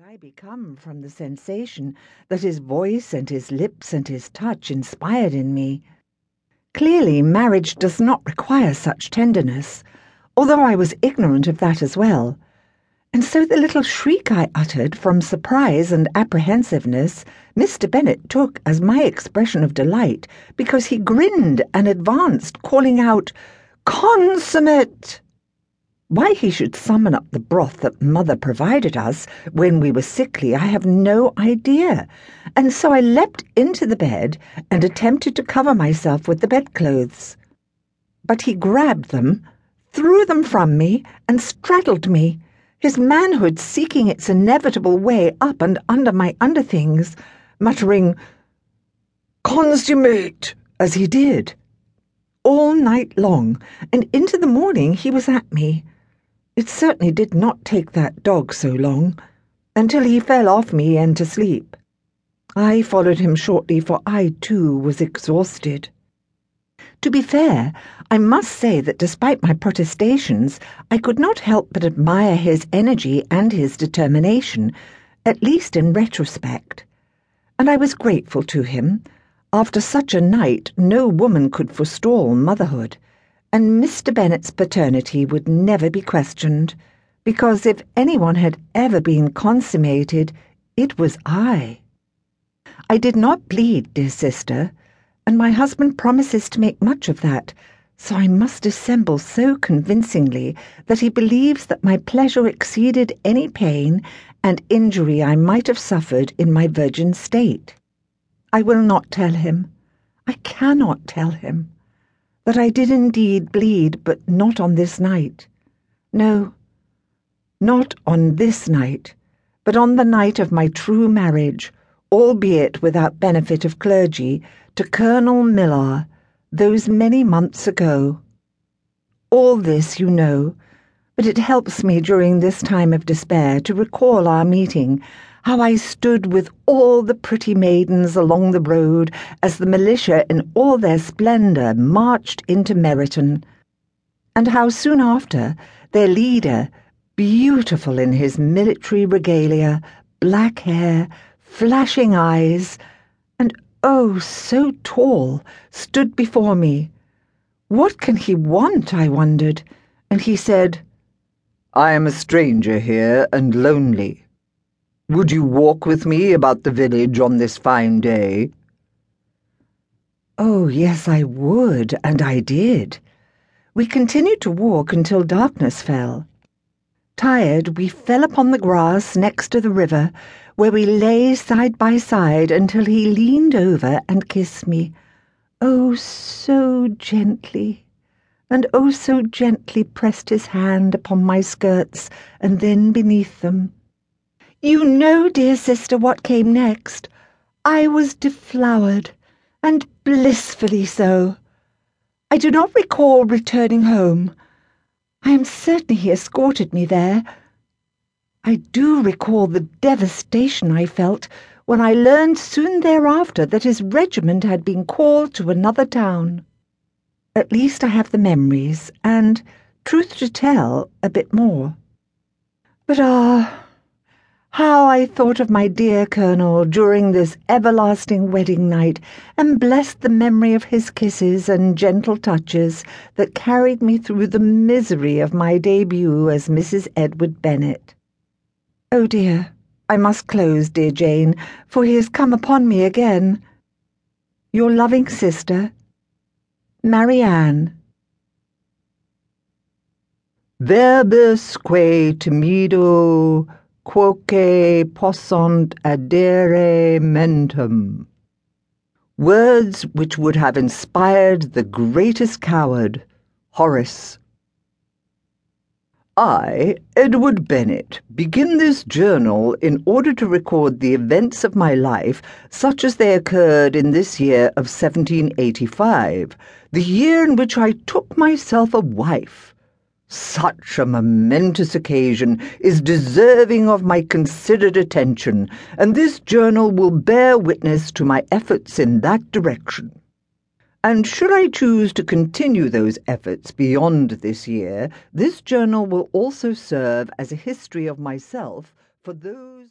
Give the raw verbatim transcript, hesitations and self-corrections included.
had I become from the sensation that his voice and his lips and his touch inspired in me? Clearly, marriage does not require such tenderness, although I was ignorant of that as well. And so the little shriek I uttered from surprise and apprehensiveness, Mister Bennet took as my expression of delight, because he grinned and advanced, calling out, "Consummate!" Why he should summon up the broth that Mother provided us when we were sickly, I have no idea, and so I leapt into the bed and attempted to cover myself with the bedclothes. But he grabbed them, threw them from me, and straddled me, his manhood seeking its inevitable way up and under my underthings, muttering, "Consummate," as he did, all night long, and into the morning he was at me. It certainly did not take that dog so long, until he fell off me and to sleep. I followed him shortly, for I, too, was exhausted. To be fair, I must say that despite my protestations, I could not help but admire his energy and his determination, at least in retrospect. And I was grateful to him. After such a night, no woman could forestall motherhood, and Mister Bennet's paternity would never be questioned, because if anyone had ever been consummated, it was I. I did not bleed, dear sister, and my husband promises to make much of that, so I must dissemble so convincingly that he believes that my pleasure exceeded any pain and injury I might have suffered in my virgin state. I will not tell him, I cannot tell him, that I did indeed bleed, but not on this night. No, not on this night, but on the night of my true marriage, albeit without benefit of clergy, to Colonel Miller, those many months ago. All this you know, but it helps me during this time of despair to recall our meeting, how I stood with all the pretty maidens along the road as the militia in all their splendour marched into Meryton, and how soon after their leader, beautiful in his military regalia, black hair, flashing eyes, and oh, so tall, stood before me. What can he want, I wondered, and he said, "I am a stranger here and lonely. Would you walk with me about the village on this fine day?" Oh, yes, I would, and I did. We continued to walk until darkness fell. Tired, we fell upon the grass next to the river, where we lay side by side until he leaned over and kissed me. Oh, so gently, and oh, so gently pressed his hand upon my skirts and then beneath them. You know, dear sister, what came next. I was deflowered, and blissfully so. I do not recall returning home. I am certain he escorted me there. I do recall the devastation I felt when I learned soon thereafter that his regiment had been called to another town. At least I have the memories, and, truth to tell, a bit more. But ah... Uh, How I thought of my dear Colonel during this everlasting wedding night, and blessed the memory of his kisses and gentle touches that carried me through the misery of my debut as Missus Edward Bennet. Oh dear, I must close, dear Jane, for he has come upon me again. Your loving sister, Marianne. Verbusque timido quoque possant adire mentum. Words which would have inspired the greatest coward, Horace. I, Edward Bennet, begin this journal in order to record the events of my life, such as they occurred in this year of seventeen eighty-five, the year in which I took myself a wife. Such a momentous occasion is deserving of my considered attention, and this journal will bear witness to my efforts in that direction. And should I choose to continue those efforts beyond this year, this journal will also serve as a history of myself for those